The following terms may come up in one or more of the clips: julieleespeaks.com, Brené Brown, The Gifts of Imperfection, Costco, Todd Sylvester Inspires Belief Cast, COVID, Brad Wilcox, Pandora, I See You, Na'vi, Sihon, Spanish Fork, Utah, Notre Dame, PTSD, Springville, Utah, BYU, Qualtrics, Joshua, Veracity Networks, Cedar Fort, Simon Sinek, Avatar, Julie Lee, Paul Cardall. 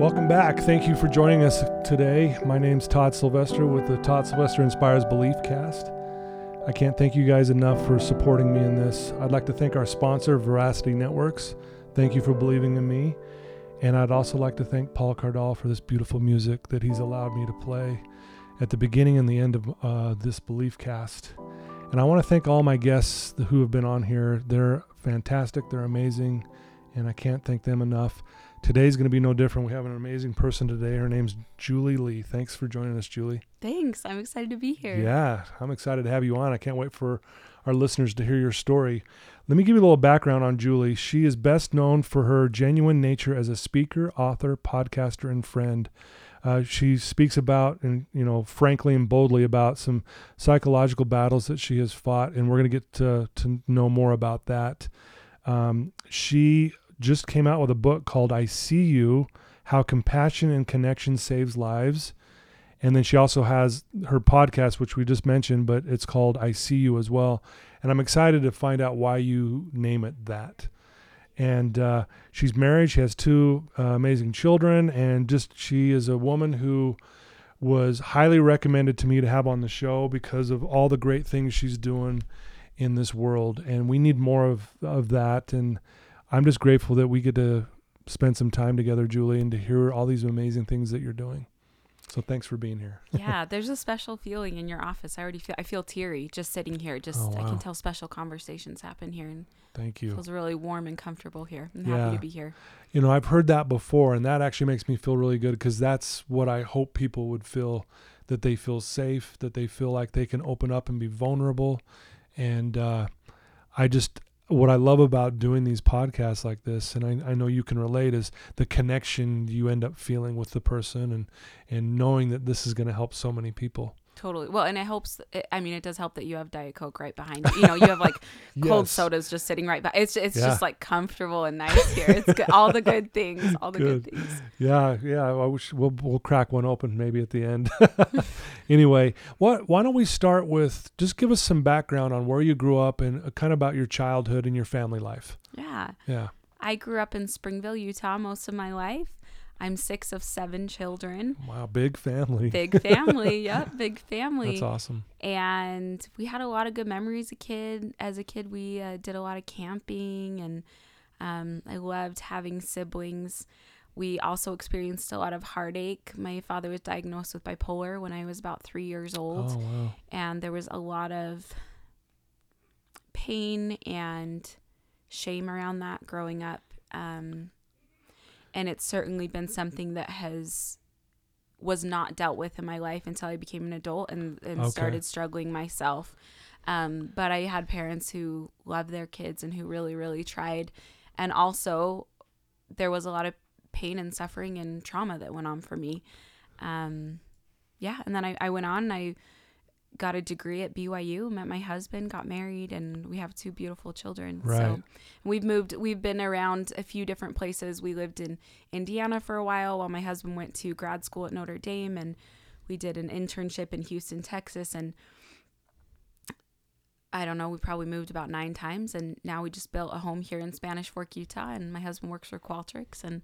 Welcome back. Thank you for joining us today. My name's Todd Sylvester with the Todd Sylvester Inspires Belief Cast. I can't thank you guys enough for supporting me in this. I'd like to thank our sponsor, Veracity Networks. Thank you for believing in me. And I'd also like to thank Paul Cardall for this beautiful music that he's allowed me to play at the beginning and the end of this Belief Cast. And I want to thank all my guests who have been on here. They're fantastic. They're amazing. And I can't thank them enough. Today's going to be no different. We have an amazing person today. Her name's Julie Lee. Thanks for joining us, Julie. Thanks. I'm excited to be here. Yeah, I'm excited to have you on. I can't wait for our listeners to hear your story. Let me give you a little background on Julie. She is best known for her genuine nature as a speaker, author, podcaster, and friend. She speaks about and, frankly and boldly about some psychological battles that she has fought, and we're going to get to know more about that. She just came out with a book called I See You, How Compassion and Connection Saves Lives. And then she also has her podcast, which we just mentioned, but it's called I See You as well. And I'm excited to find out why you name it that. And she's married. She has two amazing children. And she is a woman who was highly recommended to me to have on the show because of all the great things she's doing in this world. And we need more of that. And I'm just grateful that we get to spend some time together, Julie, and to hear all these amazing things that you're doing. So thanks for being here. Yeah, there's a special feeling in your office. I feel teary just sitting here. I can tell special conversations happen here. And thank you. It feels really warm and comfortable here. I'm happy to be here. I've heard that before, and that actually makes me feel really good because that's what I hope people would feel, that they feel safe, that they feel like they can open up and be vulnerable. And what I love about doing these podcasts like this, and I know you can relate, is the connection you end up feeling with the person and knowing that this is going to help so many people. Totally. Well, and it helps. It does help that you have Diet Coke right behind you. You have like cold sodas just sitting right by. It's just like comfortable and nice here. It's good. All the good things. All the good things. Yeah. Yeah. I wish we'll crack one open maybe at the end. Anyway, why don't we start with just give us some background on where you grew up and kind of about your childhood and your family life. Yeah. Yeah. I grew up in Springville, Utah most of my life. I'm 6 of 7 children. Wow, big family. Big family, yep, big family. That's awesome. And we had a lot of good memories as a kid. As a kid, we did a lot of camping, and I loved having siblings. We also experienced a lot of heartache. My father was diagnosed with bipolar when I was about 3 years old. Oh, wow. And there was a lot of pain and shame around that growing up. And it's certainly been something that was not dealt with in my life until I became an adult and started struggling myself. But I had parents who loved their kids and who really, really tried. And also there was a lot of pain and suffering and trauma that went on for me. And then I went on and I got a degree at BYU, met my husband, got married, and we have 2 beautiful children. Right. So we've been around a few different places. We lived in Indiana for a while my husband went to grad school at Notre Dame, and we did an internship in Houston, Texas. And I don't know, we probably moved about 9 times, and now we just built a home here in Spanish Fork, Utah, and my husband works for Qualtrics, and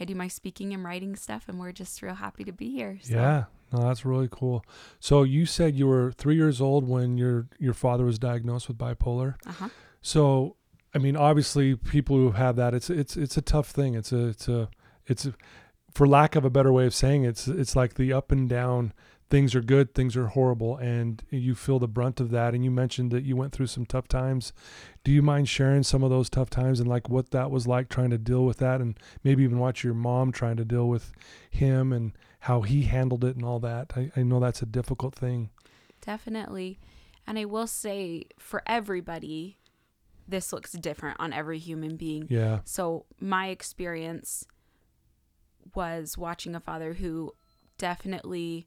I do my speaking and writing stuff, and we're just real happy to be here. So. Yeah. No, that's really cool. So you said you were 3 years old when your father was diagnosed with bipolar. Uh-huh. So, obviously people who have that, it's a tough thing. It's for lack of a better way of saying it, it's like the up and down. Things are good, things are horrible, and you feel the brunt of that. And you mentioned that you went through some tough times. Do you mind sharing some of those tough times and like what that was like trying to deal with that, and maybe even watch your mom trying to deal with him and how he handled it and all that? I know that's a difficult thing. Definitely. And I will say for everybody, this looks different on every human being. Yeah. So my experience was watching a father who definitely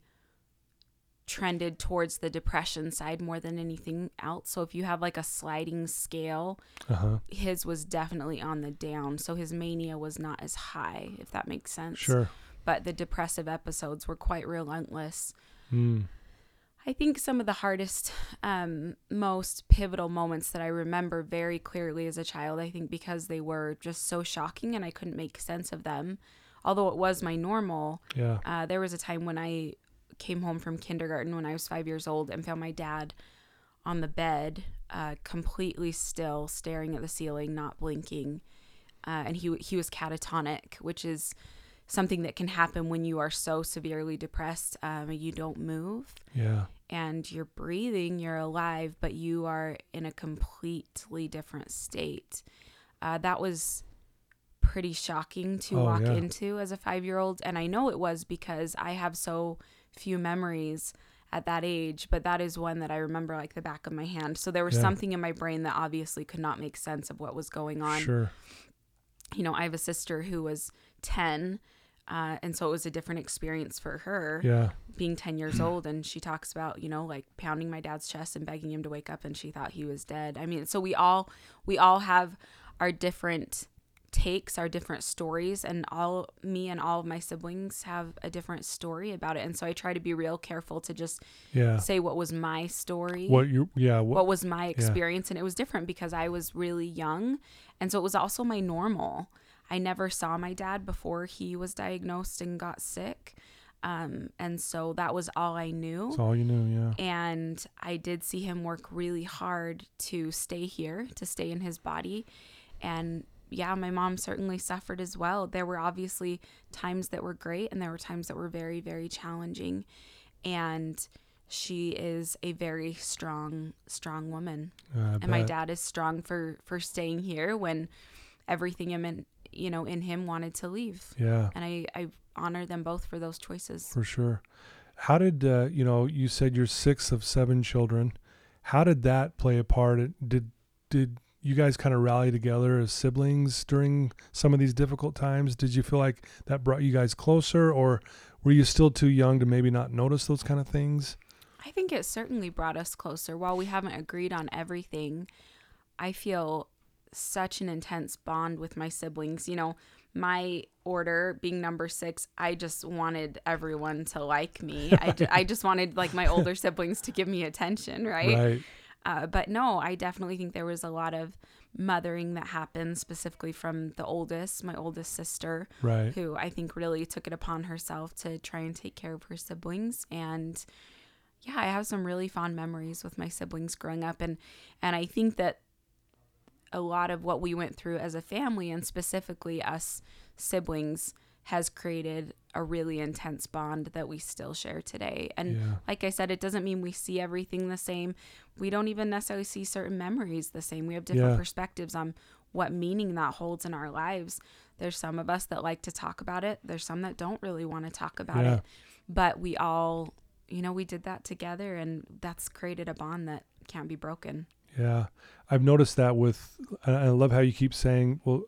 trended towards the depression side more than anything else. So if you have like a sliding scale, uh-huh. His was definitely on the down. So his mania was not as high, if that makes sense. Sure. But the depressive episodes were quite relentless. Mm. I think some of the hardest, most pivotal moments that I remember very clearly as a child, I think because they were just so shocking and I couldn't make sense of them, although it was my normal, there was a time when I came home from kindergarten when I was 5 years old and found my dad on the bed, completely still, staring at the ceiling, not blinking. And he was catatonic, which is something that can happen when you are so severely depressed. You don't move. Yeah. And you're breathing, you're alive, but you are in a completely different state. That was pretty shocking to walk into as a 5-year-old. And I know it was because I have so few memories at that age, but that is one that I remember like the back of my hand. So there was something in my brain that obviously could not make sense of what was going on. Sure. You know, I have a sister who was 10, and so it was a different experience for her being 10 years old. And she talks about, you know, like pounding my dad's chest and begging him to wake up, and she thought he was dead. I mean, so we all have our different takes, our different stories, and all of my siblings have a different story about it. And so I try to be real careful to just say what was my story, what was my experience. And it was different because I was really young. And so it was also my normal. I never saw my dad before he was diagnosed and got sick. And so that was all I knew. That's all you knew, yeah. And I did see him work really hard to stay here, to stay in his body. And my mom certainly suffered as well. There were obviously times that were great, and there were times that were very, very challenging. And she is a very strong, strong woman. And my dad is strong for staying here when everything in him wanted to leave. Yeah. And I honor them both for those choices. For sure. How did, you said you're 6 of 7 children. How did that play a part? Did you guys kind of rally together as siblings during some of these difficult times? Did you feel like that brought you guys closer, or were you still too young to maybe not notice those kind of things? I think it certainly brought us closer. While we haven't agreed on everything, I feel such an intense bond with my siblings. You know, my order being number 6, I just wanted everyone to like me. I just wanted like my older siblings to give me attention, right? But no, I definitely think there was a lot of mothering that happened, specifically from my oldest sister, right, who I think really took it upon herself to try and take care of her siblings. And I have some really fond memories with my siblings growing up. And I think that a lot of what we went through as a family, and specifically us siblings, has created a really intense bond that we still share today. And like I said, it doesn't mean we see everything the same. We don't even necessarily see certain memories the same. We have different perspectives on what meaning that holds in our lives. There's some of us that like to talk about it. There's some that don't really want to talk about it. But we all, we did that together, and that's created a bond that can't be broken. Yeah. I've noticed that and I love how you keep saying, well,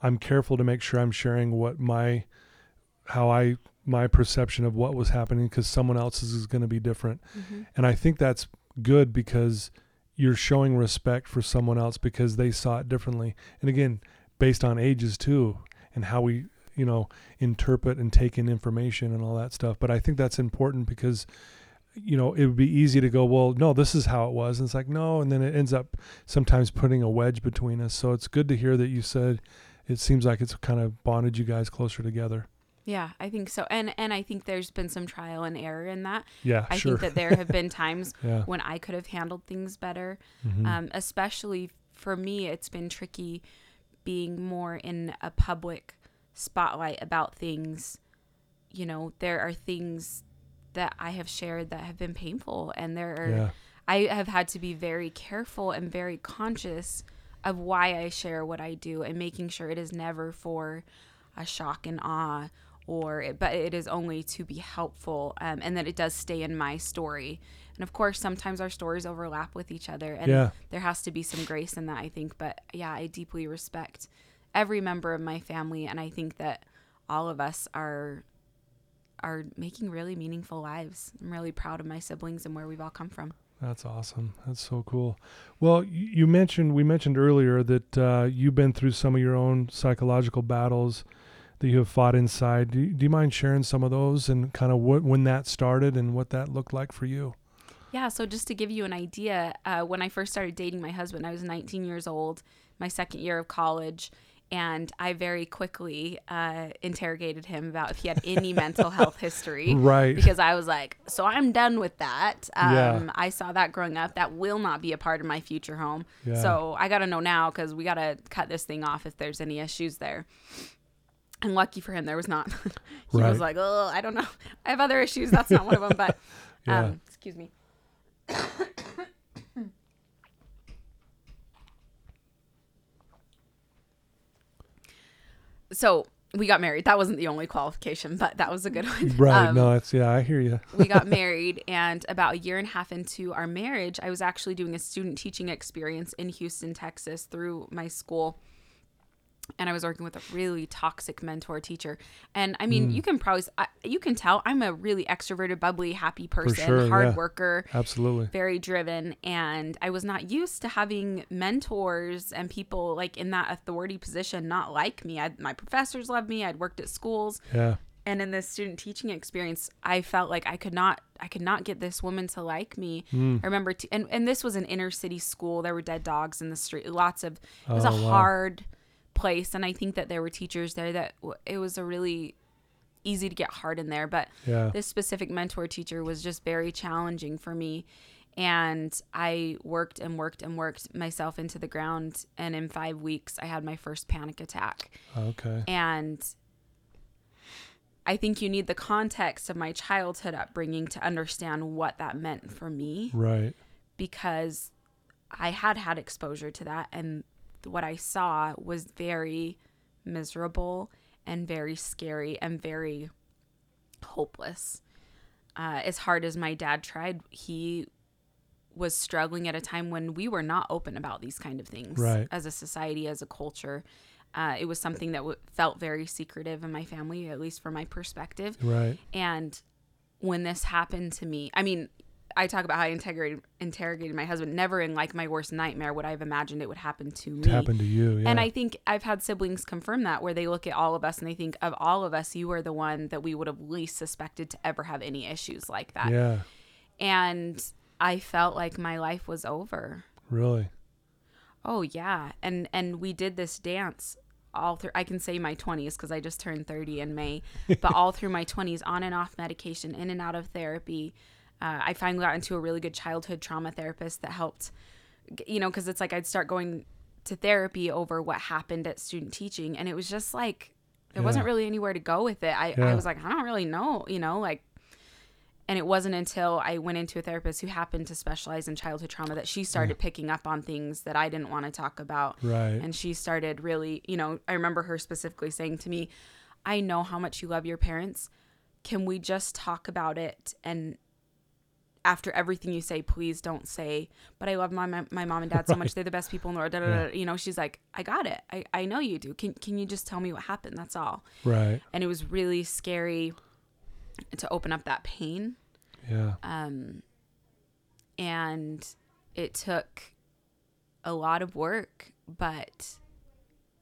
I'm careful to make sure I'm sharing my perception of what was happening, because someone else's is going to be different. Mm-hmm. And I think that's good, because you're showing respect for someone else because they saw it differently. And again, based on ages too, and how we, interpret and take in information and all that stuff. But I think that's important because it would be easy to go, well, no, this is how it was. And it's like, no. And then it ends up sometimes putting a wedge between us. So it's good to hear that you said it seems like it's kind of bonded you guys closer together. Yeah, I think so. And I think there's been some trial and error in that. Yeah, I think that there have been times when I could have handled things better. Mm-hmm. Especially for me, it's been tricky being more in a public spotlight about things. There are things that I have shared that have been painful. And I have had to be very careful and very conscious of why I share what I do, and making sure it is never for a shock and awe, but it is only to be helpful, and that it does stay in my story. And of course, sometimes our stories overlap with each other, and there has to be some grace in that, I think. But I deeply respect every member of my family. And I think that all of us are making really meaningful lives. I'm really proud of my siblings and where we've all come from. That's awesome. That's so cool. Well, we mentioned earlier that you've been through some of your own psychological battles that you have fought inside. Do you mind sharing some of those, and kind of when that started and what that looked like for you? Yeah. So just to give you an idea, when I first started dating my husband, I was 19 years old, my second year of college. And I very quickly interrogated him about if he had any mental health history. Right. Because I was like, so I'm done with that. I saw that growing up. That will not be a part of my future home. Yeah. So I got to know now because we got to cut this thing off if there's any issues there. And lucky for him, there was not. He was like, oh, I don't know. I have other issues. That's not one of them. But excuse me. So we got married. That wasn't the only qualification, but that was a good one. Right. No, it's, yeah, I hear you. We got married, and about a year and a half into our marriage, I was actually doing a student teaching experience in Houston, Texas through my school. And I was working with a really toxic mentor teacher. And I mean, you can probably, you can tell I'm a really extroverted, bubbly, happy person, hard worker, absolutely, very driven. And I was not used to having mentors and people like in that authority position, not like me. My professors loved me. I'd worked at schools. Yeah. And in this student teaching experience, I felt like I could not get this woman to like me. I remember, and this was an inner city school. There were dead dogs in the street. It was hard place, and I think that there were teachers there that it was a really easy to get hard in there, but this specific mentor teacher was just very challenging for me, and I worked myself into the ground, and in 5 weeks I had my first panic attack. Okay. And I think you need the context of my childhood upbringing to understand what that meant for me, right? Because I had exposure to that, and what I saw was very miserable and very scary and very hopeless. As hard as my dad tried, he was struggling at a time when we were not open about these kind of things, right, as a society, as a culture. It was something that felt very secretive in my family, at least from my perspective. Right. And when this happened to me, I mean, I talk about how I interrogated my husband. Never in like my worst nightmare would I have imagined it would happen to me. It happened to you, yeah. And I think I've had siblings confirm that, where they look at all of us and they think, of all of us, you are the one that we would have least suspected to ever have any issues like that. Yeah. And I felt like my life was over. Really? Oh, yeah. And we did this dance all through, I can say my 20s because I just turned 30 in May, but all through my 20s, on and off medication, in and out of therapy. I finally got into a really good childhood trauma therapist that helped, you know, because it's like I'd start going to therapy over what happened at student teaching. And it was just like, there wasn't really anywhere to go with it. I was like, I don't really know, you know, like, and it wasn't until I went into a therapist who happened to specialize in childhood trauma that she started picking up on things that I didn't want to talk about. Right. And she started really, you know, I remember her specifically saying to me, I know how much you love your parents. Can we just talk about it? And after everything you say, please don't say, but I love my mom and dad so much. They're the best people in the world. Da, da, da, da. You know, she's like, I got it. I know you do. Can you just tell me what happened? That's all. Right. And it was really scary to open up that pain. Yeah. And it took a lot of work, but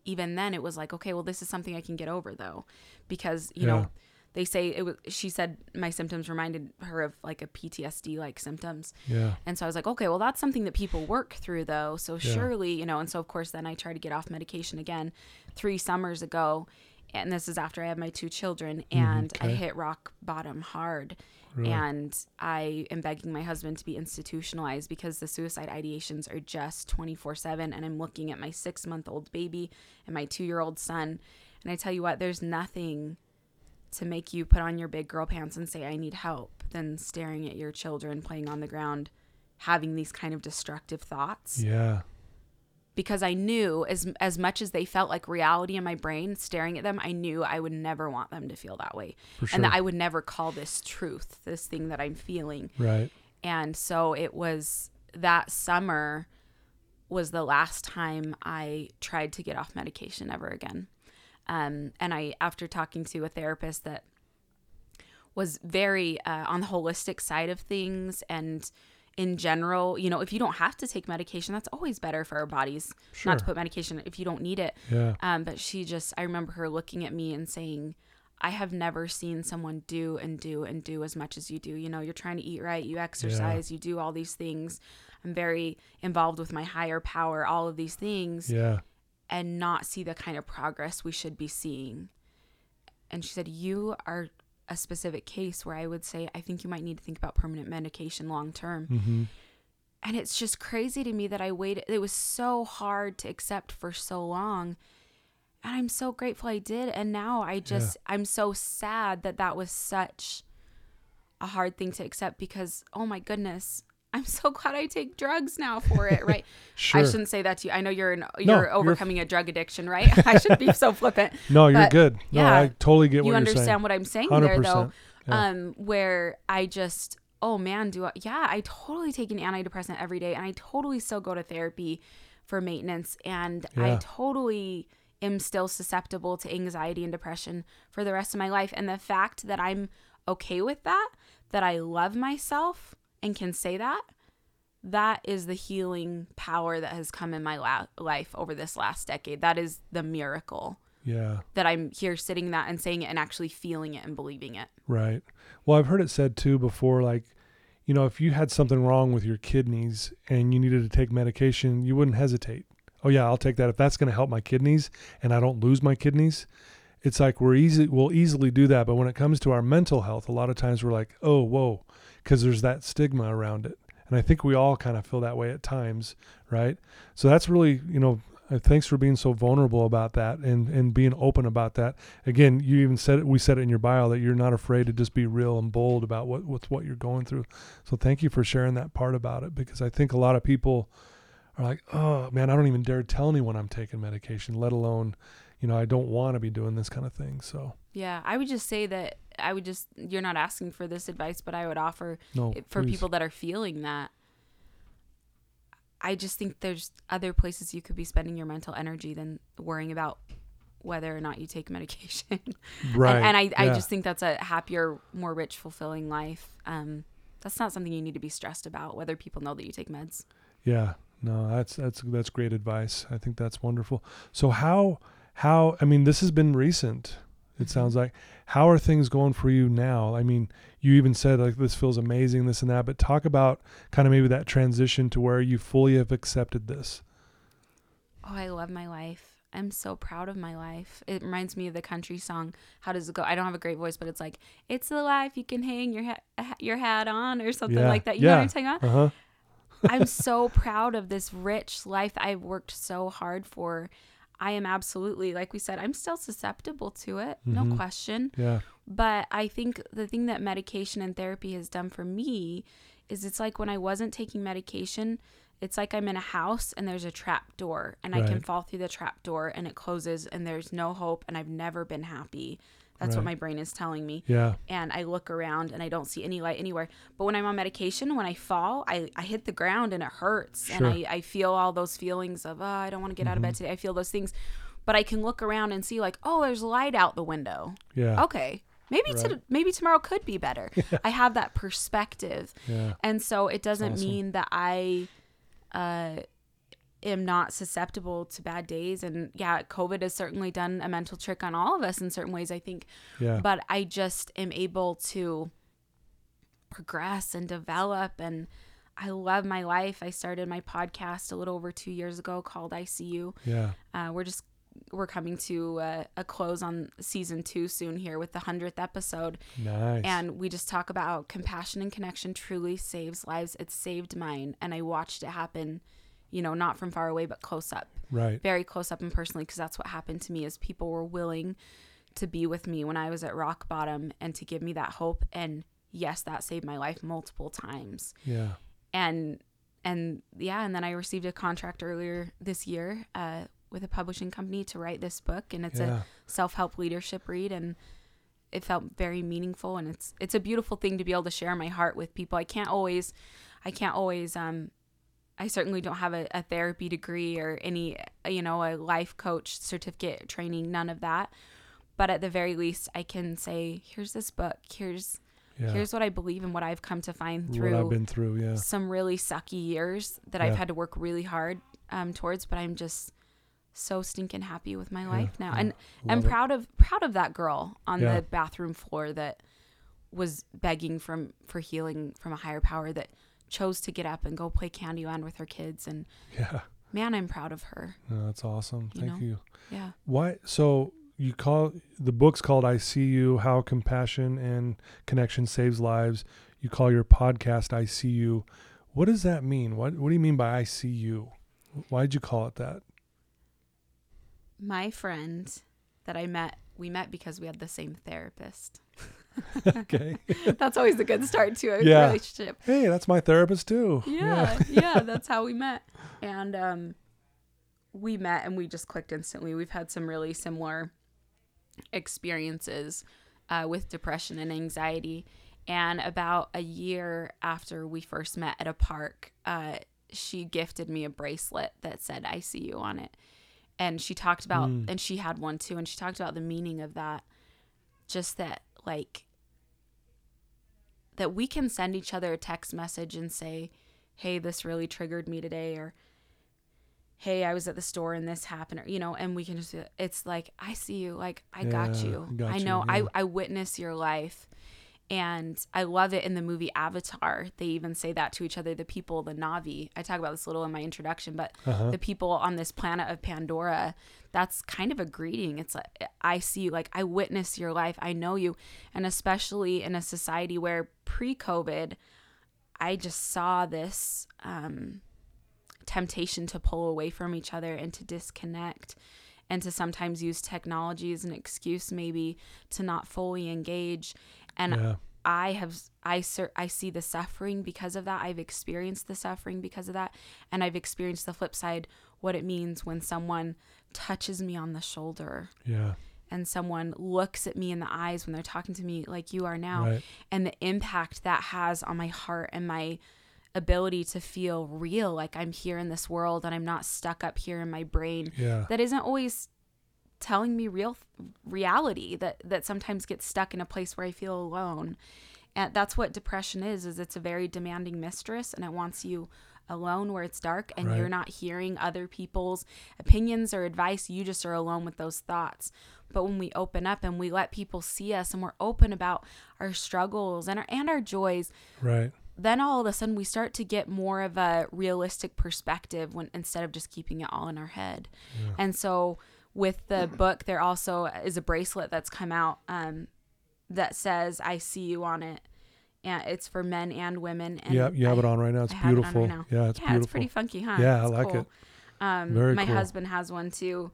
even then it was like, okay, well, this is something I can get over though, because, you know, they say it was, she said my symptoms reminded her of like a PTSD like symptoms. Yeah. And so I was like, okay, well, that's something that people work through though. So surely, you know, and so of course then I tried to get off medication again 3 summers ago. And this is after I had my 2 children, and I hit rock bottom hard. Really? And I am begging my husband to be institutionalized because the suicide ideations are just 24/7. And I'm looking at my 6-month-old baby and my 2-year-old son. And I tell you what, there's nothing to make you put on your big girl pants and say, I need help, than staring at your children playing on the ground, having these kind of destructive thoughts. Yeah. Because I knew as much as they felt like reality in my brain, staring at them, I knew I would never want them to feel that way. For sure. And that I would never call this truth, this thing that I'm feeling. Right. And so it was, that summer was the last time I tried to get off medication ever again. And I, after talking to a therapist that was very on the holistic side of things, and in general, you know, if you don't have to take medication, that's always better for our bodies. Sure. Not to put medication if you don't need it. Yeah. But she just, I remember her looking at me and saying, I have never seen someone do and do and do as much as you do. You know, you're trying to eat right, you exercise, you do all these things. I'm very involved with my higher power, all of these things. Yeah. and not see the kind of progress we should be seeing. And she said, you are a specific case where I would say, I think you might need to think about permanent medication long term. Mm-hmm. And it's just crazy to me that I waited. It was so hard to accept for so long. And I'm so grateful I did. And now I just, I'm so sad that that was such a hard thing to accept, because, oh my goodness, I'm so glad I take drugs now for it, right? Sure. I shouldn't say that to you. I know you're overcoming a drug addiction, right? I shouldn't be so flippant. No, you're good. No, yeah, I totally get what you're saying. You understand what I'm saying 100%, there, though, yeah. Where I just, oh man, I totally take an antidepressant every day, and I totally still go to therapy for maintenance, and I totally am still susceptible to anxiety and depression for the rest of my life. And the fact that I'm okay with that, that I love myself, and can say that, that is the healing power that has come in my life over this last decade. That is the miracle. Yeah. That I'm here sitting that and saying it and actually feeling it and believing it. Right. Well, I've heard it said too before, like, you know, if you had something wrong with your kidneys and you needed to take medication, you wouldn't hesitate. Oh yeah, I'll take that. If that's going to help my kidneys and I don't lose my kidneys, it's like we'll easily do that. But when it comes to our mental health, a lot of times we're like, oh, whoa, because there's that stigma around it. And I think we all kind of feel that way at times, right? So that's really, you know, thanks for being so vulnerable about that and being open about that. Again, you even said it, we said it in your bio, that you're not afraid to just be real and bold about what you're going through. So thank you for sharing that part about it, because I think a lot of people are like, oh man, I don't even dare tell anyone I'm taking medication, let alone, you know, I don't want to be doing this kind of thing. So yeah, I would just say that you're not asking for this advice, but I would offer people that are feeling that. I just think there's other places you could be spending your mental energy than worrying about whether or not you take medication. Right. And I just think that's a happier, more rich, fulfilling life. That's not something you need to be stressed about, whether people know that you take meds. Yeah, no, that's great advice. I think that's wonderful. So how, I mean, this has been recent. It sounds like. How are things going for you now? I mean, you even said like this feels amazing, this and that, but talk about kind of maybe that transition to where you fully have accepted this. Oh, I love my life. I'm so proud of my life. It reminds me of the country song. How does it go? I don't have a great voice, but it's like, it's the life you can hang your hat on or something like that. You know what I'm talking about? Uh-huh. I'm so proud of this rich life I've worked so hard for. I am absolutely, like we said, I'm still susceptible to it, mm-hmm. no question. Yeah. But I think the thing that medication and therapy has done for me is it's like when I wasn't taking medication, it's like I'm in a house and there's a trap door and I can fall through the trap door and it closes and there's no hope and I've never been happy. That's what my brain is telling me. Yeah. And I look around and I don't see any light anywhere. But when I'm on medication, when I fall, I hit the ground and it hurts. Sure. And I feel all those feelings of, I don't want to get out of bed today. I feel those things. But I can look around and see like, oh, there's light out the window. Yeah. Okay. Maybe tomorrow could be better. Yeah. I have that perspective. Yeah. And so it doesn't mean that I am not susceptible to bad days. And yeah, COVID has certainly done a mental trick on all of us in certain ways, I think. Yeah. But I just am able to progress and develop. And I love my life. I started my podcast a little over 2 years ago called I See You. Yeah. We're coming to a close on season 2 soon here with the 100th episode. Nice. And we just talk about how compassion and connection truly saves lives. It saved mine. And I watched it happen, you know, not from far away, but close up, right? Very close up and personally, because that's what happened to me is people were willing to be with me when I was at rock bottom and to give me that hope. And yes, that saved my life multiple times. Yeah. And then I received a contract earlier this year with a publishing company to write this book. And it's a self-help leadership read. And it felt very meaningful. And it's a beautiful thing to be able to share my heart with people. I certainly don't have a therapy degree or any, you know, a life coach certificate training, none of that. But at the very least, I can say, here's this book. Here's what I believe and what I've come to find through what I've been through, some really sucky years that I've had to work really hard towards. But I'm just so stinking happy with my life now. And I'm proud of that girl on the bathroom floor that was begging for healing from a higher power that chose to get up and go play Candyland with her kids and man, I'm proud of her. Oh, that's awesome. Thank you. Yeah. Why? So you call the book's called "I See You: How Compassion and Connection Saves Lives." You call your podcast "I See You." What does that mean? What do you mean by "I See You"? Why'd you call it that? My friend that I met, we met because we had the same therapist. Okay. That's always a good start to a relationship. Hey, that's my therapist too. Yeah, that's how we met. And we met and we just clicked instantly. We've had some really similar experiences with depression and anxiety. And about a year after we first met at a park, she gifted me a bracelet that said, "I see you" on it. And she talked about, and she had one too, and she talked about the meaning of that. Just that, like, that we can send each other a text message and say, "Hey, this really triggered me today," or "Hey, I was at the store and this happened," or, you know, and we can just, it's like, "I see you," like, I got you. I know, yeah. I witness your life. And I love it in the movie Avatar. They even say that to each other, the people, the Na'vi. I talk about this a little in my introduction, but the people on this planet of Pandora, that's kind of a greeting. It's like, "I see you," like, "I witness your life. I know you." And especially in a society where pre-COVID, I just saw this temptation to pull away from each other and to disconnect and to sometimes use technology as an excuse maybe to not fully engage. And I see the suffering because of that. I've experienced the suffering because of that. And I've experienced the flip side, what it means when someone touches me on the shoulder. Yeah. And someone looks at me in the eyes when they're talking to me like you are now. Right. And the impact that has on my heart and my ability to feel real, like I'm here in this world and I'm not stuck up here in my brain. Yeah. That isn't always telling me real reality that sometimes gets stuck in a place where I feel alone. And that's what depression is it's a very demanding mistress, and it wants you alone where it's dark and you're not hearing other people's opinions or advice. You just are alone with those thoughts. But when we open up and we let people see us and we're open about our struggles and our joys, then all of a sudden we start to get more of a realistic perspective when instead of just keeping it all in our head. Yeah. And so with the book, there also is a bracelet that's come out that says "I see you" on it. And it's for men and women. And you have it on right now. It's beautiful. It's beautiful. It's pretty funky, huh? Yeah, it's cool. It. My husband has one too.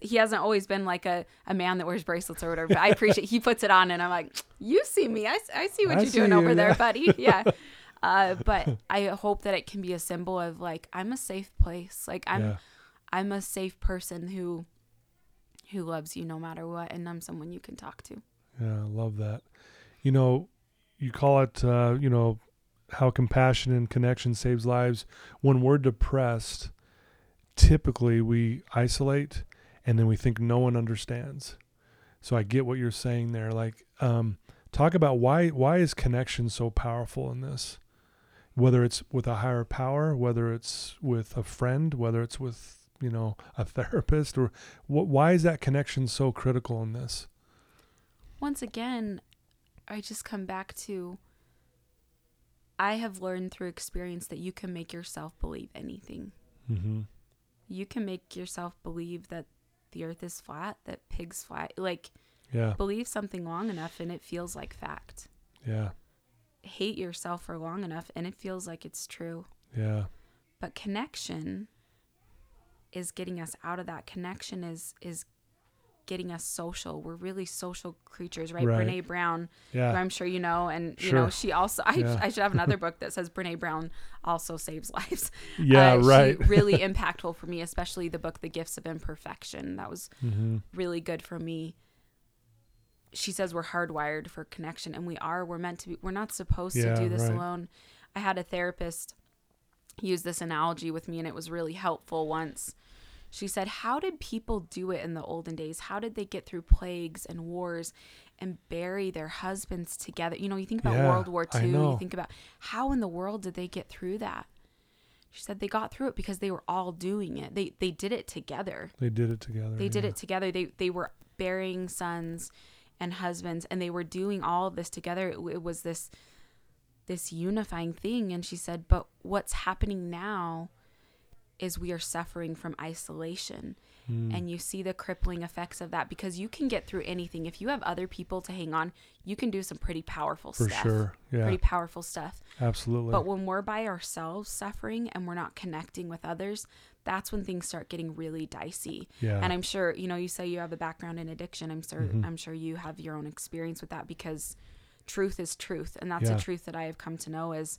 He hasn't always been like a man that wears bracelets or whatever, but I appreciate he puts it on and I'm like, "You see me. I see what you're doing over there, buddy." Yeah. But I hope that it can be a symbol of like, I'm a safe place. Like I'm a safe person who loves you no matter what, and I'm someone you can talk to. Yeah, I love that. You know, you call it, how compassion and connection saves lives. When we're depressed, typically we isolate and then we think no one understands. So I get what you're saying there. Like, talk about why is connection so powerful in this? Whether it's with a higher power, whether it's with a friend, whether it's with a therapist, or why is that connection so critical in this? Once again, I just come back to, I have learned through experience that you can make yourself believe anything. Mm-hmm. You can make yourself believe that the earth is flat, that pigs fly. Like, believe something long enough and it feels like fact. Yeah. Hate yourself for long enough and it feels like it's true. Yeah. But connection is getting us out of that. Connection is getting us social. We're really social creatures, right? Brené Brown, who I'm sure you know, and she also, I should have another book that says Brené Brown also saves lives. Yeah, right. Really impactful for me, especially the book, The Gifts of Imperfection. That was really good for me. She says we're hardwired for connection, and we are. We're meant to be. We're not supposed to do this alone. I had a therapist use this analogy with me, and it was really helpful once. She said, "How did people do it in the olden days? How did they get through plagues and wars and bury their husbands together?" You think about World War II, you think about how in the world did they get through that? She said they got through it because they were all doing it. They did it together. They were burying sons and husbands, and they were doing all of this together. It was this unifying thing. And she said, but what's happening now is we are suffering from isolation. And you see the crippling effects of that, because you can get through anything. If you have other people to hang on, you can do some pretty powerful stuff. For sure. Yeah. Pretty powerful stuff. Absolutely. But when we're by ourselves suffering and we're not connecting with others, that's when things start getting really dicey. Yeah. And I'm sure, you know, you say you have a background in addiction. I'm sure you have your own experience with that, because truth is truth. And that's a truth that I have come to know is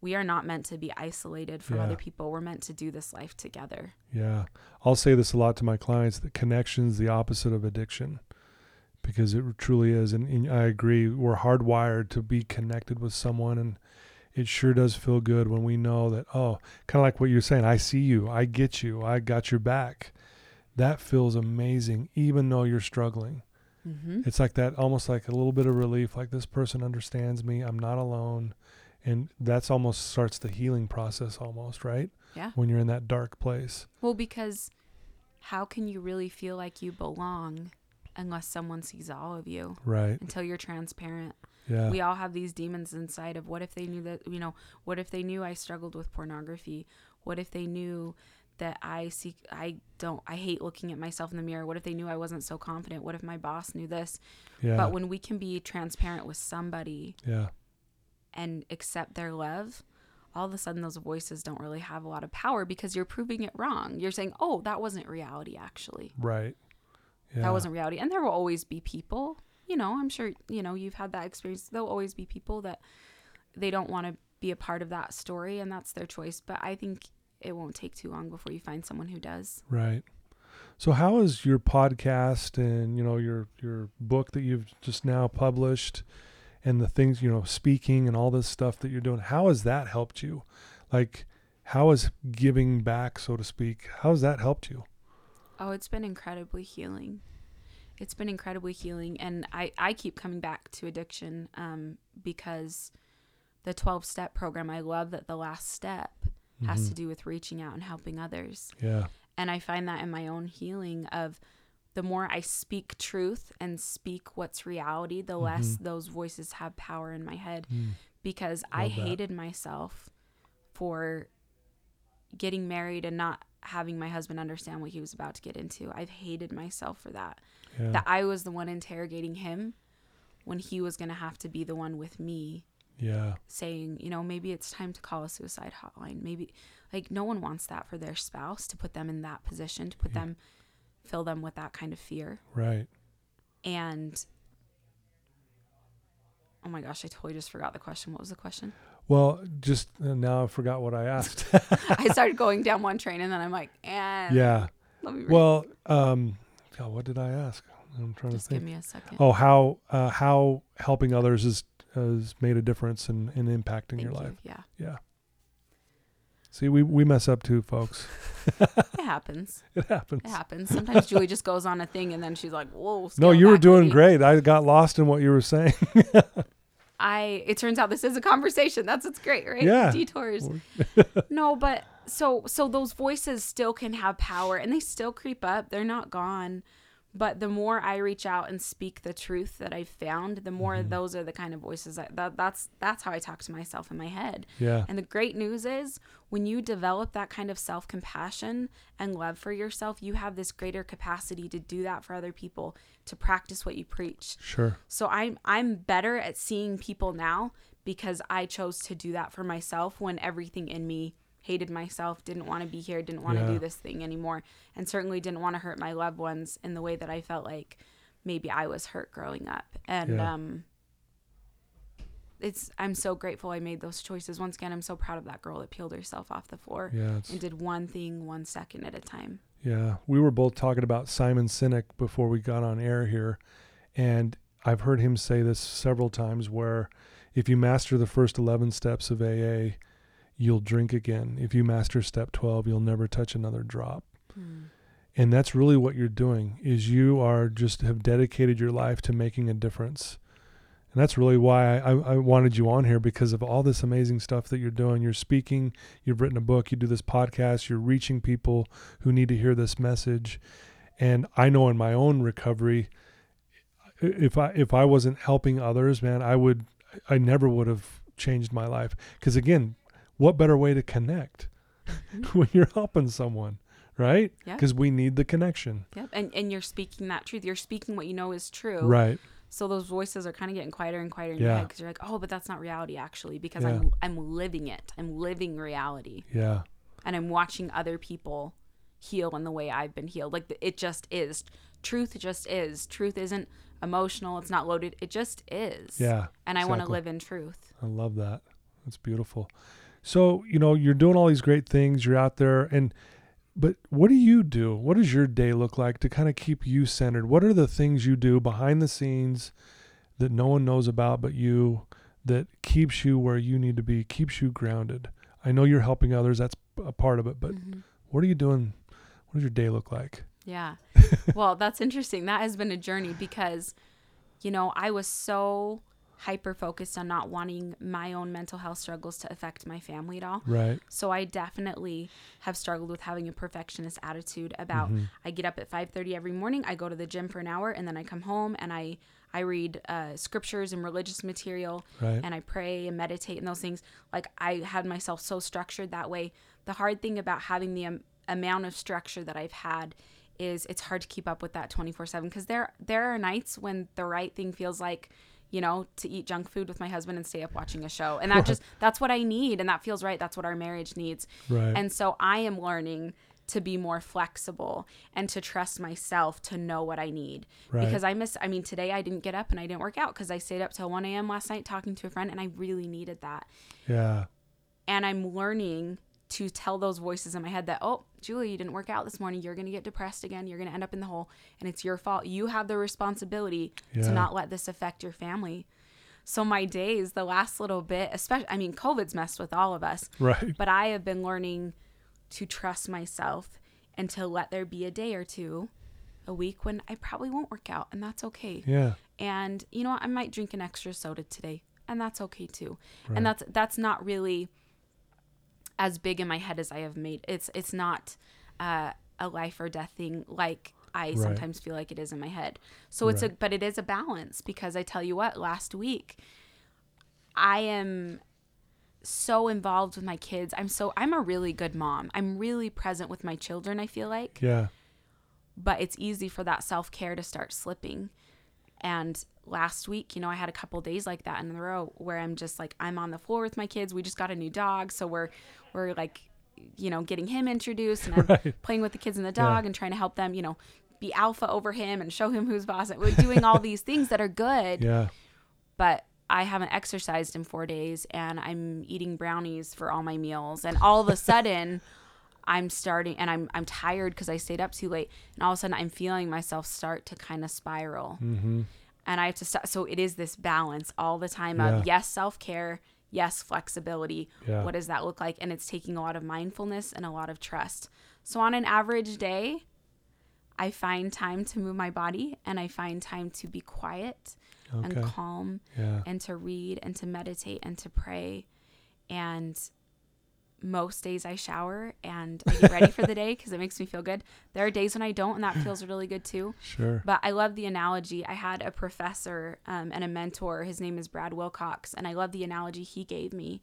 we are not meant to be isolated from other people. We're meant to do this life together. Yeah. I'll say this a lot to my clients, that connection's the opposite of addiction, because it truly is. And I agree, we're hardwired to be connected with someone. And it sure does feel good when we know that, oh, kind of like what you're saying, I see you, I get you, I got your back. That feels amazing, even though you're struggling. Mm-hmm. It's like that, almost like a little bit of relief, like this person understands me, I'm not alone. And that's almost starts the healing process almost, right? Yeah. When you're in that dark place. Well, because how can you really feel like you belong unless someone sees all of you? Right. Until you're transparent. Yeah. We all have these demons inside of what if they knew that, you know, what if they knew I struggled with pornography? What if they knew that I hate looking at myself in the mirror? What if they knew I wasn't so confident? What if my boss knew this? Yeah. But when we can be transparent with somebody. Yeah. And accept their love, all of a sudden those voices don't really have a lot of power, because you're proving it wrong. You're saying, oh, that wasn't reality, actually. Right. Yeah. That wasn't reality. And there will always be people, you know, I'm sure, you know, you've had that experience. There'll always be people that they don't want to be a part of that story, and that's their choice. But I think it won't take too long before you find someone who does. Right. So how is your podcast and, you know, your book that you've just now published, and the things, you know, speaking and all this stuff that you're doing, how has that helped you? Like, how has giving back, so to speak, how has that helped you? Oh, it's been incredibly healing. It's been incredibly healing. And I keep coming back to addiction because the 12-step program, I love that the last step has to do with reaching out and helping others. Yeah. And I find that in my own healing of, the more I speak truth and speak what's reality, the less those voices have power in my head, because I hated myself for getting married and not having my husband understand what he was about to get into. I've hated myself for that, that I was the one interrogating him when he was going to have to be the one with me. Yeah. Saying, you know, maybe it's time to call a suicide hotline. Maybe, like, no one wants that for their spouse, to put them in that position, to put them, fill them with that kind of fear. Right. And oh my gosh, I totally just forgot the question. What was the question? Well, just now I forgot what I asked. I started going down one train and then I'm like, and let me read. Well, God, what did I ask? I'm trying to think. Just give me a second. Oh, how helping others has made a difference in impacting your life. Yeah. Yeah. See, we mess up too, folks. It happens. It happens. It happens. Sometimes Julie just goes on a thing and then she's like, whoa. No, you were doing great. I got lost in what you were saying. It turns out this is a conversation. That's what's great, right? Yeah. Detours. No, but so those voices still can have power and they still creep up. They're not gone. But the more I reach out and speak the truth that I've found, the more those are the kind of voices that's how I talk to myself in my head. Yeah. And the great news is when you develop that kind of self-compassion and love for yourself, you have this greater capacity to do that for other people, to practice what you preach. Sure. So I'm better at seeing people now because I chose to do that for myself when everything in me hated myself, didn't want to be here, didn't want to do this thing anymore, and certainly didn't want to hurt my loved ones in the way that I felt like maybe I was hurt growing up. And I'm so grateful I made those choices. Once again, I'm so proud of that girl that peeled herself off the floor and did one thing 1 second at a time. Yeah. We were both talking about Simon Sinek before we got on air here, and I've heard him say this several times, where if you master the first 11 steps of AA, you'll drink again. If you master step 12, you'll never touch another drop. And that's really what you're doing, is you are just have dedicated your life to making a difference. And that's really why I wanted you on here, because of all this amazing stuff that you're doing. You're speaking, you've written a book, you do this podcast, you're reaching people who need to hear this message. And I know in my own recovery, if I wasn't helping others, man, I never would have changed my life. Because again, what better way to connect? when you're helping someone, right? Because we need the connection. Yep. And you're speaking that truth. You're speaking what you know is true. Right. So those voices are kind of getting quieter and quieter in your head because you're like, oh, but that's not reality actually, because I'm living it. I'm living reality. Yeah. And I'm watching other people heal in the way I've been healed. Like it just is. Truth just is. Truth isn't emotional. It's not loaded. It just is. Yeah. And I want to live in truth. I love that. That's beautiful. So, you know, you're doing all these great things. You're out there. But what do you do? What does your day look like to kind of keep you centered? What are the things you do behind the scenes that no one knows about but you, that keeps you where you need to be, keeps you grounded? I know you're helping others. That's a part of it. But what are you doing? What does your day look like? Yeah. Well, that's interesting. That has been a journey because, you know, I was so hyper-focused on not wanting my own mental health struggles to affect my family at all. Right. So I definitely have struggled with having a perfectionist attitude about I get up at 5:30 every morning, I go to the gym for an hour, and then I come home and I read scriptures and religious material, and I pray and meditate and those things. Like I had myself so structured that way. The hard thing about having the amount of structure that I've had is it's hard to keep up with that 24/7 because there are nights when the right thing feels like, you know, to eat junk food with my husband and stay up watching a show. And that's what I need. And that feels right. That's what our marriage needs. Right. And so I am learning to be more flexible and to trust myself to know what I need. Right. Because today I didn't get up and I didn't work out because I stayed up till 1 a.m. last night talking to a friend and I really needed that. Yeah. And I'm learning to tell those voices in my head that, oh, Julie, you didn't work out this morning. You're going to get depressed again. You're going to end up in the hole, and it's your fault. You have the responsibility to not let this affect your family. So my days, the last little bit, especially, I mean, COVID's messed with all of us. Right. But I have been learning to trust myself and to let there be a day or two a week when I probably won't work out, and that's okay. Yeah. And, you know, I might drink an extra soda today, and that's okay too. Right. And that's not really as big in my head as I have made. It's not a life or death thing like I sometimes feel like it is in my head. So but it is a balance, because I tell you what, last week I am so involved with my kids. I'm a really good mom. I'm really present with my children, I feel like. Yeah. But it's easy for that self-care to start slipping. And last week, you know, I had a couple days like that in a row where I'm just like, I'm on the floor with my kids. We just got a new dog. So we're like, you know, getting him introduced, and I'm playing with the kids and the dog and trying to help them, you know, be alpha over him and show him who's boss. We're doing all these things that are good. Yeah. But I haven't exercised in 4 days, and I'm eating brownies for all my meals. And all of a sudden I'm starting, and I'm tired because I stayed up too late. And all of a sudden I'm feeling myself start to kind of spiral. Mm-hmm. And I have to stop. So it is this balance all the time of yes, self-care, yes, flexibility. Yeah. What does that look like? And it's taking a lot of mindfulness and a lot of trust. So on an average day, I find time to move my body, and I find time to be quiet and calm and to read and to meditate and to pray. And most days I shower and I get ready for the day because it makes me feel good. There are days when I don't, and that feels really good too. Sure. But I love the analogy. I had a professor and a mentor. His name is Brad Wilcox. And I love the analogy he gave me,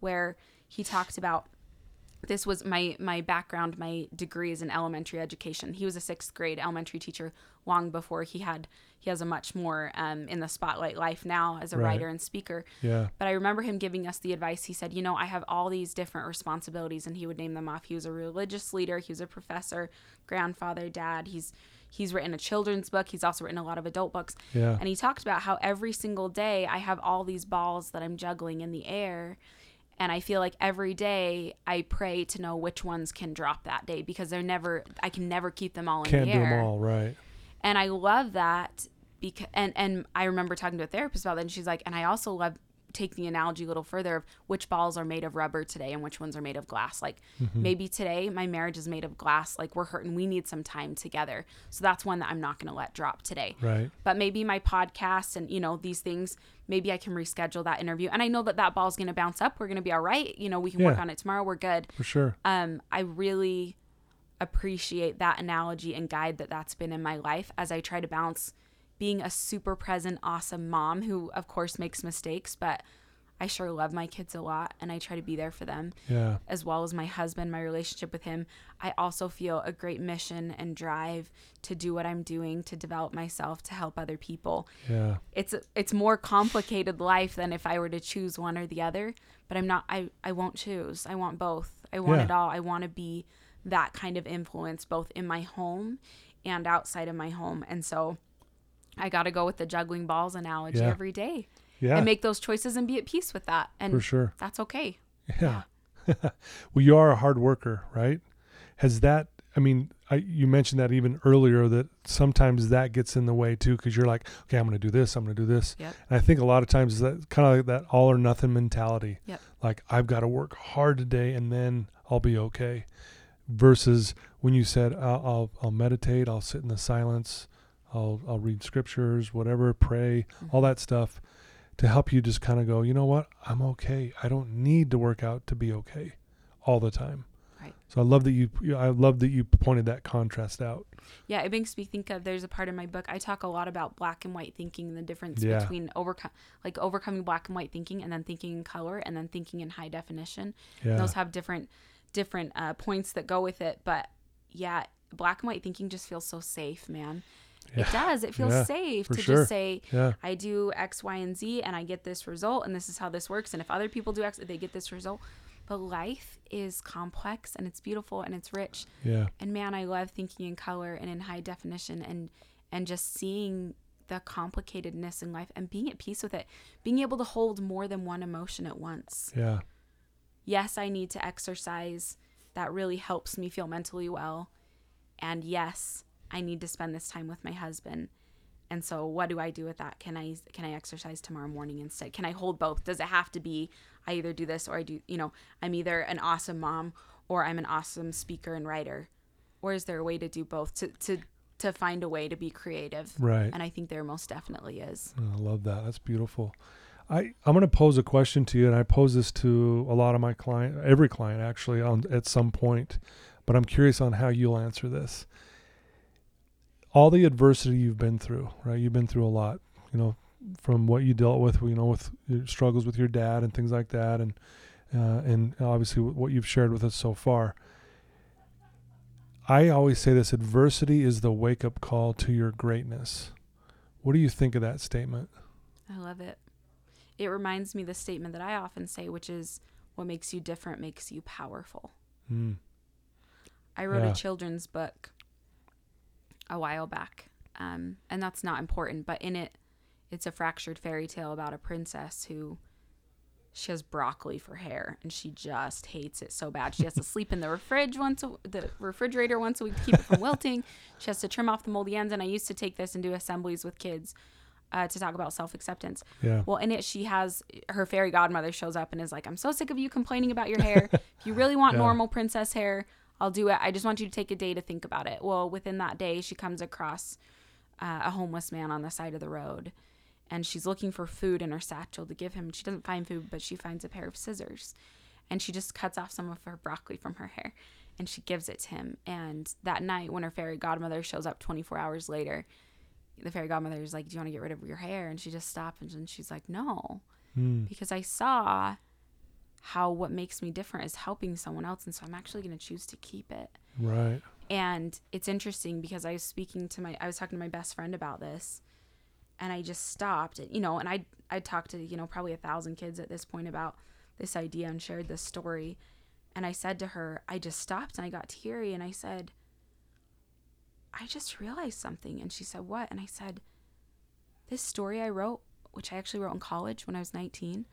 where he talked about, this was my background, my degree is in elementary education. He was a 6th grade elementary teacher long before he has a much more in the spotlight life now as a writer and speaker. Yeah. But I remember him giving us the advice. He said, you know, I have all these different responsibilities, and he would name them off. He was a religious leader. He was a professor, grandfather, dad. He's written a children's book. He's also written a lot of adult books. Yeah. And he talked about how every single day I have all these balls that I'm juggling in the air. And I feel like every day I pray to know which ones can drop that day, because I can never keep them all in the air. Can't do them all, right. And I love that, because, and I remember talking to a therapist about that, and she's like, and I also love, take the analogy a little further of which balls are made of rubber today and which ones are made of glass. Like maybe today my marriage is made of glass. Like we're hurting. We need some time together. So that's one that I'm not going to let drop today. Right. But maybe my podcast and, you know, these things, maybe I can reschedule that interview. And I know that ball's going to bounce up. We're going to be all right. You know, we can work on it tomorrow. We're good. For sure. I really appreciate that analogy and guide that's been in my life as I try to balance being a super present, awesome mom who, of course, makes mistakes, but I sure love my kids a lot, and I try to be there for them, yeah, as well as my husband, my relationship with him. I also feel a great mission and drive to do what I'm doing, to develop myself, to help other people. Yeah, it's more complicated life than if I were to choose one or the other, but I'm not, I won't choose. I want both. I want it all. I want to be that kind of influence both in my home and outside of my home. And so I got to go with the juggling balls analogy every day. Yeah. And make those choices and be at peace with that. And for sure. That's okay. Yeah. Well, you are a hard worker, right? Has that, I mean, you mentioned that even earlier, that sometimes that gets in the way too, because you're like, okay, I'm going to do this. I'm going to do this. Yep. And I think a lot of times that kind of like that all or nothing mentality. Yep. Like, I've got to work hard today and then I'll be okay. Versus when you said, I'll meditate, I'll sit in the silence, I'll read scriptures, whatever, pray, all that stuff, to help you just kind of go, you know what, I'm okay. I don't need to work out to be okay all the time. Right. So I love that you pointed that contrast out. Yeah, it makes me think of, there's a part in my book, I talk a lot about black and white thinking, and the difference between overcoming black and white thinking, and then thinking in color, and then thinking in high definition. Yeah. And those have different points that go with it. But yeah, black and white thinking just feels so safe, man. Yeah. It does. It feels safe to just say, I do X, Y, and Z, and I get this result, and this is how this works. And if other people do X, they get this result. But life is complex, and it's beautiful, and it's rich. Yeah. And man, I love thinking in color and in high definition, and just seeing the complicatedness in life and being at peace with it, being able to hold more than one emotion at once. Yeah. Yes, I need to exercise. That really helps me feel mentally well. And yes, I need to spend this time with my husband. And so what do I do with that? Can I exercise tomorrow morning instead? Can I hold both? Does it have to be, I either do this or I do, I'm either an awesome mom or I'm an awesome speaker and writer? Or is there a way to do both, to find a way to be creative? Right. And I think there most definitely is. I love that. That's beautiful. I'm going to pose a question to you, and I pose this to a lot of my client, every client actually at some point, but I'm curious on how you'll answer this. All the adversity you've been through, right? You've been through a lot, from what you dealt with, with your struggles with your dad and things like that. And obviously what you've shared with us so far. I always say this, adversity is the wake up call to your greatness. What do you think of that statement? I love it. It reminds me of the statement that I often say, which is, what makes you different makes you powerful. Mm. I wrote a children's book a while back, and that's not important, but in it's a fractured fairy tale about a princess who, she has broccoli for hair and she just hates it so bad. She has to sleep in the refrigerator once a week to keep it from wilting. She has to trim off the moldy ends, and I used to take this and do assemblies with kids to talk about self-acceptance. Yeah. Well, in it, she has, her fairy godmother shows up and is like, I'm so sick of you complaining about your hair. If you really want normal princess hair, I'll do it. I just want you to take a day to think about it. Well, within that day, she comes across a homeless man on the side of the road, and she's looking for food in her satchel to give him. She doesn't find food, but she finds a pair of scissors, and she just cuts off some of her broccoli from her hair, and she gives it to him. And that night when her fairy godmother shows up 24 hours later, the fairy godmother is like, do you want to get rid of your hair? And she just stopped, and she's like, no, because I saw how what makes me different is helping someone else, and so I'm actually going to choose to keep it. Right. And it's interesting because I was talking to my best friend about this, and I just stopped, and I talked to, probably 1,000 kids at this point about this idea and shared this story. And I said to her, I just stopped and I got teary, and I said, I just realized something. And she said, what? And I said, this story I wrote, which I actually wrote in college when I was 19,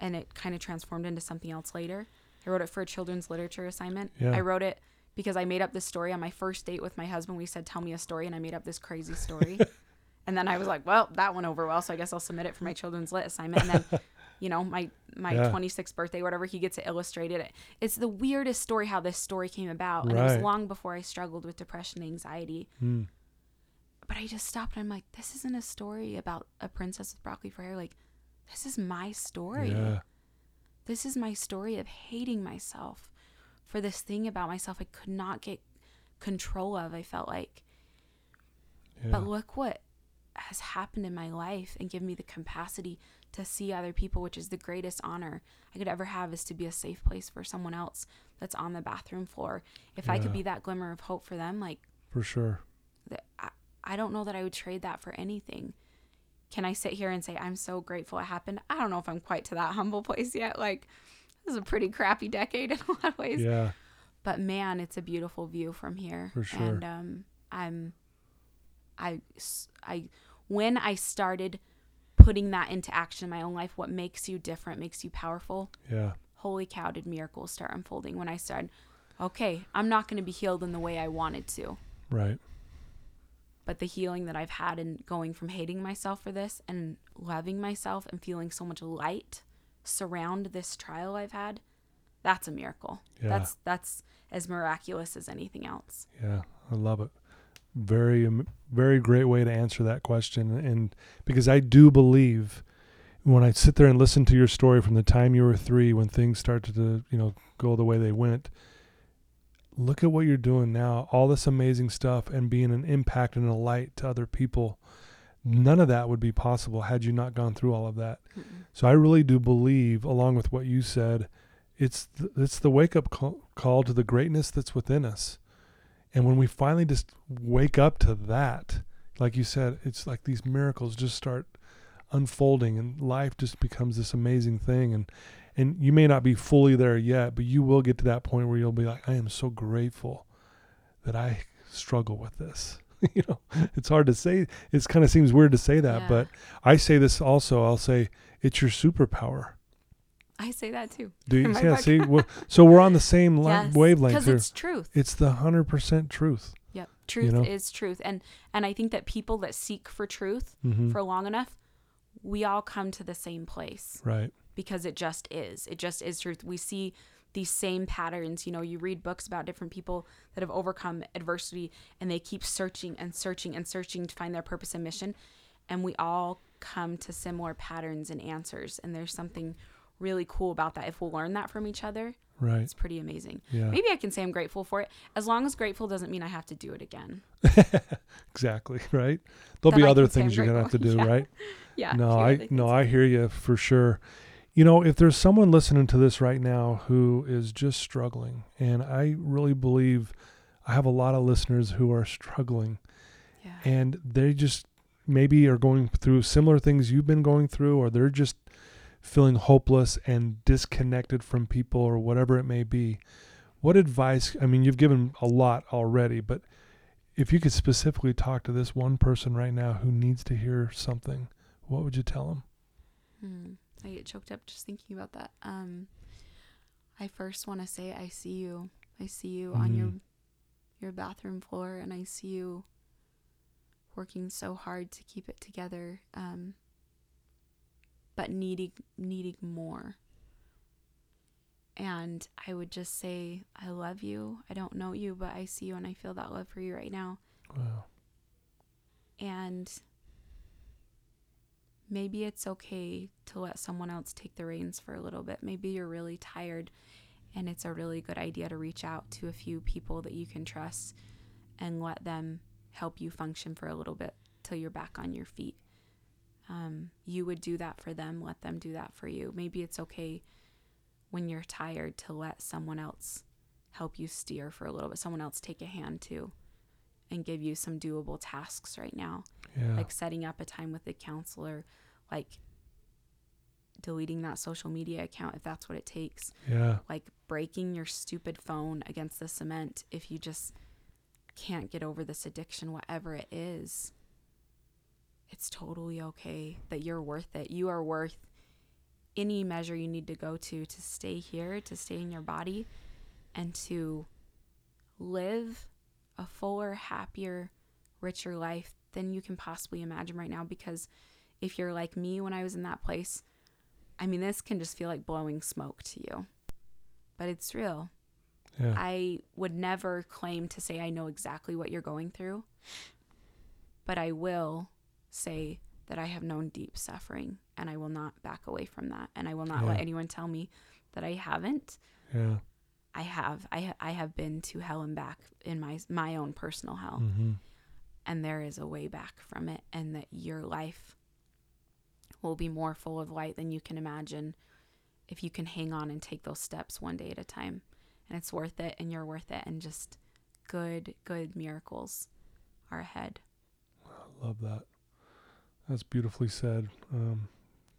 and it kind of transformed into something else later. I wrote it for a children's literature assignment. Yeah. I wrote it because I made up this story on my first date with my husband. We said, tell me a story, and I made up this crazy story. And then I was like, well, that went over well, so I guess I'll submit it for my children's lit assignment. And then, my 26th birthday, whatever, he gets it illustrated. It's the weirdest story how this story came about. Right. And it was long before I struggled with depression and anxiety. Mm. But I just stopped, and I'm like, this isn't a story about a princess with broccoli for hair. Like, this is my story. Yeah. This is my story of hating myself for this thing about myself I could not get control of, I felt like. Yeah. But look what has happened in my life and give me the capacity to see other people, which is the greatest honor I could ever have, is to be a safe place for someone else that's on the bathroom floor. If I could be that glimmer of hope for them, like, for sure, I don't know that I would trade that for anything. Can I sit here and say, I'm so grateful it happened? I don't know if I'm quite to that humble place yet. Like, this is a pretty crappy decade in a lot of ways. Yeah. But man, it's a beautiful view from here. For sure. And when I started putting that into action in my own life, what makes you different makes you powerful. Yeah. Holy cow, did miracles start unfolding when I said, okay, I'm not going to be healed in the way I wanted to. Right. But the healing that I've had in going from hating myself for this and loving myself and feeling so much light surround this trial I've had, that's a miracle. Yeah. That's as miraculous as anything else. Yeah, I love it. Very, very great way to answer that question. And because I do believe when I sit there and listen to your story from the time you were 3, when things started to, go the way they went, look at what you're doing now, all this amazing stuff and being an impact and a light to other people. None of that would be possible had you not gone through all of that. Mm-hmm. So I really do believe, along with what you said, it's the wake-up call to the greatness that's within us. And when we finally just wake up to that, like you said, it's like these miracles just start unfolding and life just becomes this amazing thing. And you may not be fully there yet, but you will get to that point where you'll be like, I am so grateful that I struggle with this. It's hard to say. It kind of seems weird to say that, but I say this also. I'll say it's your superpower. I say that too. Do you? Yeah, see, so we're on the same wavelength here. Because it's truth. It's the 100% truth. Yep. Truth is truth. And I think that people that seek for truth for long enough, we all come to the same place. Right. Because it just is. It just is truth. We see these same patterns. You read books about different people that have overcome adversity and they keep searching and searching and searching to find their purpose and mission. And we all come to similar patterns and answers. And there's something really cool about that. If we'll learn that from each other, right, it's pretty amazing. Yeah. Maybe I can say I'm grateful for it, as long as grateful doesn't mean I have to do it again. Exactly, right? There'll be other things you're gonna have to do, right? Yeah. I hear you for sure. If there's someone listening to this right now who is just struggling, and I really believe I have a lot of listeners who are struggling, and they just maybe are going through similar things you've been going through, or they're just feeling hopeless and disconnected from people or whatever it may be. What advice, you've given a lot already, but if you could specifically talk to this one person right now who needs to hear something, what would you tell them? I get choked up just thinking about that. I first want to say, I see you. I see you on your bathroom floor, and I see you working so hard to keep it together. But needing more. And I would just say, I love you. I don't know you, but I see you and I feel that love for you right now. Wow. And maybe it's okay to let someone else take the reins for a little bit. Maybe you're really tired and it's a really good idea to reach out to a few people that you can trust and let them help you function for a little bit till you're back on your feet. You would do that for them. Let them do that for you. Maybe it's okay when you're tired to let someone else help you steer for a little bit. Someone else take a hand too and give you some doable tasks right now. Yeah. Like setting up a time with a counselor, like deleting that social media account if that's what it takes. Yeah. Like breaking your stupid phone against the cement if you just can't get over this addiction, whatever it is. It's totally okay that you're worth it. You are worth any measure you need to go to stay here, to stay in your body, and to live a fuller, happier, richer life than you can possibly imagine right now. Because if you're like me when I was in that place, this can just feel like blowing smoke to you. But it's real. Yeah. I would never claim to say I know exactly what you're going through, but I will say that I have known deep suffering and I will not back away from that, and I will not let anyone tell me that I haven't. Yeah. I have been to hell and back in my own personal hell. and there is a way back from it, and that your life will be more full of light than you can imagine if you can hang on and take those steps one day at a time. And it's worth it, and you're worth it, and just good miracles are ahead. I love that. That's beautifully said.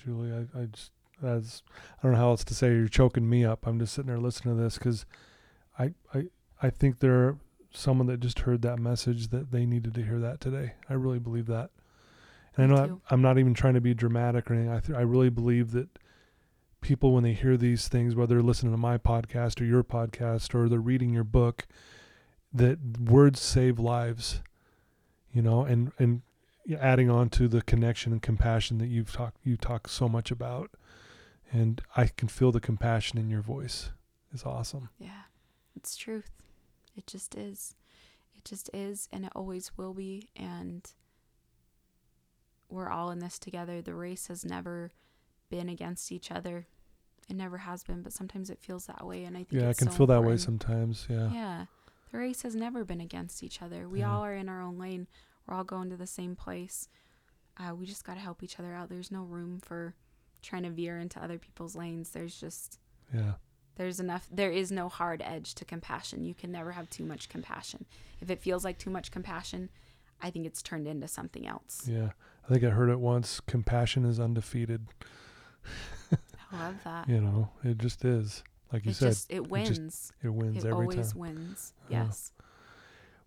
Julie, I just, I don't know how else to say. You're choking me up. I'm just sitting there listening to this, because I think there are someone that just heard that message that they needed to hear that today. I really believe that. And I know I'm not even trying to be dramatic or anything. I really believe that people, when they hear these things, whether they're listening to my podcast or your podcast, or they're reading your book, that words save lives, you know, and adding on to the connection and compassion that you talk so much about. And I can feel the compassion in your voice. It's awesome. Yeah, it's truth. It just is. It just is, and it always will be. And we're all in this together. The race has never been against each other. It never has been, but sometimes it feels that way. And I think I can feel that way sometimes. Yeah. Yeah. The race has never been against each other. We all are in our own lane. We're all going to the same place. We just got to help each other out. There's no room for trying to veer into other people's lanes. There's just, there's enough. There is no hard edge to compassion. You can never have too much compassion. If it feels like too much compassion, I think it's turned into something else. Yeah. I think I heard it once. Compassion is undefeated. I love that. You know, it just is. Like you said, it wins. It wins every time. It always wins. Yes.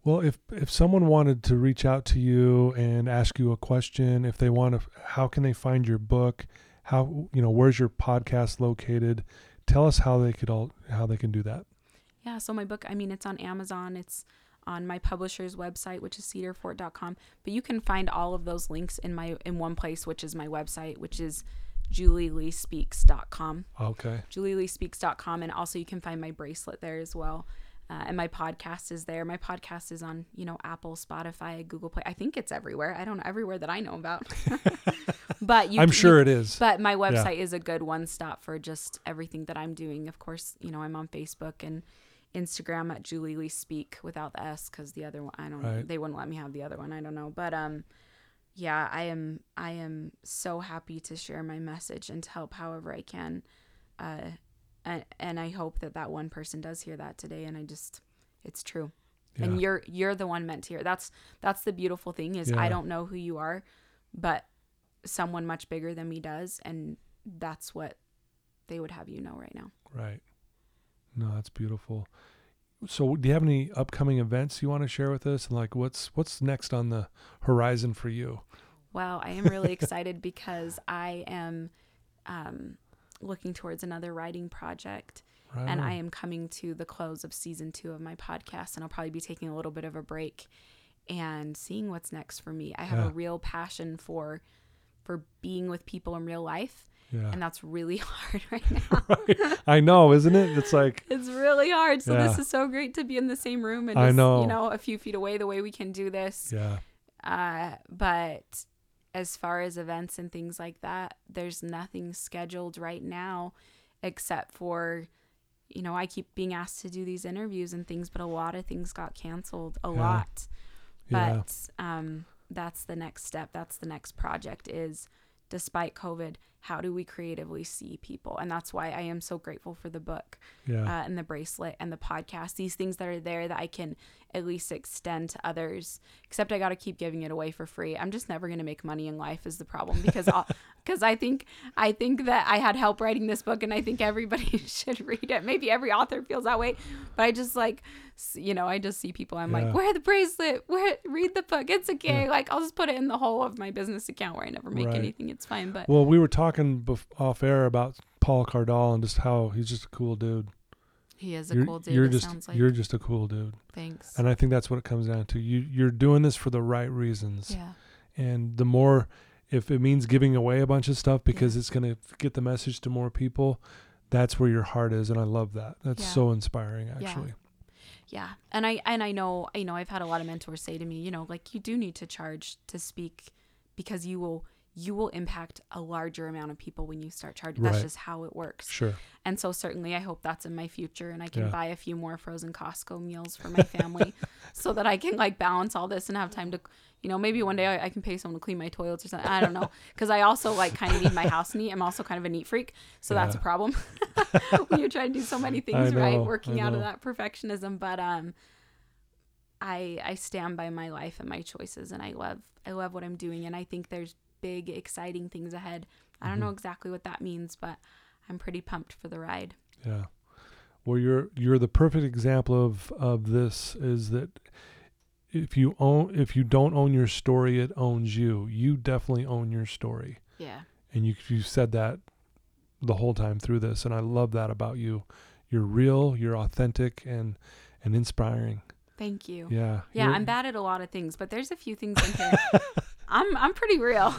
Well, if someone wanted to reach out to you and ask you a question, if they want to, how can they find your book? How, you know, where's your podcast located? Tell us how they can do that. Yeah. So my book, I mean, it's on Amazon. It's on my publisher's website, which is cedarfort.com. But you can find all of those links in one place, which is my website, which is julieleespeaks.com. Okay. julieleespeaks.com. And also you can find my bracelet there as well. And my podcast is there. My podcast is on, you know, Apple, Spotify, Google Play. I think it's everywhere. I don't know, everywhere that I know about. But I'm sure it is. But my website is a good one stop for just everything that I'm doing. Of course, you know, I'm on Facebook and Instagram at Julie Lee Speak without the S, because the other one, I don't know. They wouldn't let me have the other one. I don't know. But yeah, I am so happy to share my message and to help however I can. And I hope that one person does hear that today. And I just, it's true. Yeah. And you're the one meant to hear. That's the beautiful thing is I don't know who you are, but someone much bigger than me does. And that's what they would have you know right now. Right. No, that's beautiful. So do you have any upcoming events you want to share with us? And like, what's next on the horizon for you? Well, I am really excited because I am, looking towards another writing project. Right. And I am coming to the close of season 2 of my podcast, and I'll probably be taking a little bit of a break and seeing what's next for me. I have a real passion for being with people in real life. Yeah. And that's really hard right now. Right. I know, isn't it? It's like... It's really hard. So this is so great to be in the same room and just, you know, a few feet away, the way we can do this. Yeah. But as far as events and things like that, there's nothing scheduled right now except for, you know, I keep being asked to do these interviews and things, but a lot of things got canceled. A lot. Yeah. But that's the next step. That's the next project is... Despite COVID, how do we creatively see people? And that's why I am so grateful for the book and the bracelet and the podcast, these things that are there that I can at least extend to others, except I got to keep giving it away for free. I'm just never going to make money in life is the problem, because I think that I had help writing this book, and I think everybody should read it. Maybe every author feels that way, but I just like, you know, I just see people. I'm like, wear the bracelet, read the book. It's okay. Yeah. Like I'll just put it in the hole of my business account where I never make anything. It's fine. But well, we were talking off air about Paul Cardall and just how he's just a cool dude. He is a cool dude. You're just a cool dude. Thanks. And I think that's what it comes down to. You're doing this for the right reasons. Yeah. And the more, if it means giving away a bunch of stuff because it's going to get the message to more people, that's where your heart is. And I love that. That's so inspiring, actually. Yeah. Yeah. And I know, you know, I've had a lot of mentors say to me, you know, like you do need to charge to speak because you will you will impact a larger amount of people when you start charging. That's just how it works. Sure. And so certainly I hope that's in my future, and I can buy a few more frozen Costco meals for my family so that I can like balance all this and have time to, you know, maybe one day I can pay someone to clean my toilets or something. I don't know. Cause I also like kind of need my house neat. I'm also kind of a neat freak. So that's a problem when you're trying to do so many things, working out of that perfectionism. But, I stand by my life and my choices, and I love what I'm doing. And I think there's big, exciting things ahead. I don't know exactly what that means, but I'm pretty pumped for the ride. Yeah. Well, you're the perfect example of this, is that if you don't own your story, it owns you. You definitely own your story. Yeah. And you said that the whole time through this. And I love that about you. You're real, you're authentic, and inspiring. Thank you. Yeah. Yeah. I'm bad at a lot of things, but there's a few things in here. I'm pretty real.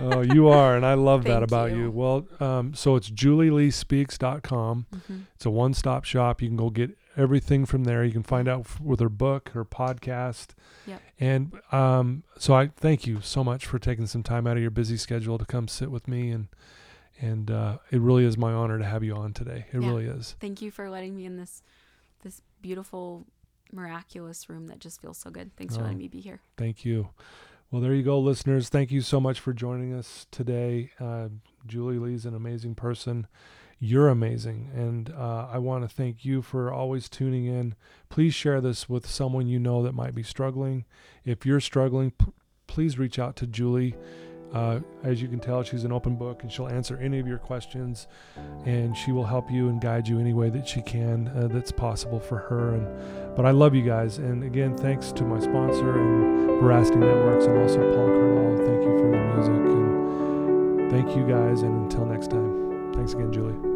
Oh, you are. And I love that about you. Well, so it's julieleespeaks.com. Mm-hmm. It's a one-stop shop. You can go get everything from there. You can find out with her book, her podcast. Yep. And so I thank you so much for taking some time out of your busy schedule to come sit with me. And it really is my honor to have you on today. It really is. Thank you for letting me in this beautiful, miraculous room that just feels so good. Thanks for letting me be here. Thank you. Well, there you go, listeners. Thank you so much for joining us today. Julie Lee's an amazing person. You're amazing. And I want to thank you for always tuning in. Please share this with someone you know that might be struggling. If you're struggling, please reach out to Julie. As you can tell, she's an open book, and she'll answer any of your questions, and she will help you and guide you any way that she can, that's possible for her. But I love you guys. And again, thanks to my sponsor and Veracity Networks, and also Paul Cardall. Thank you for the music, and thank you guys. And until next time, thanks again, Julie.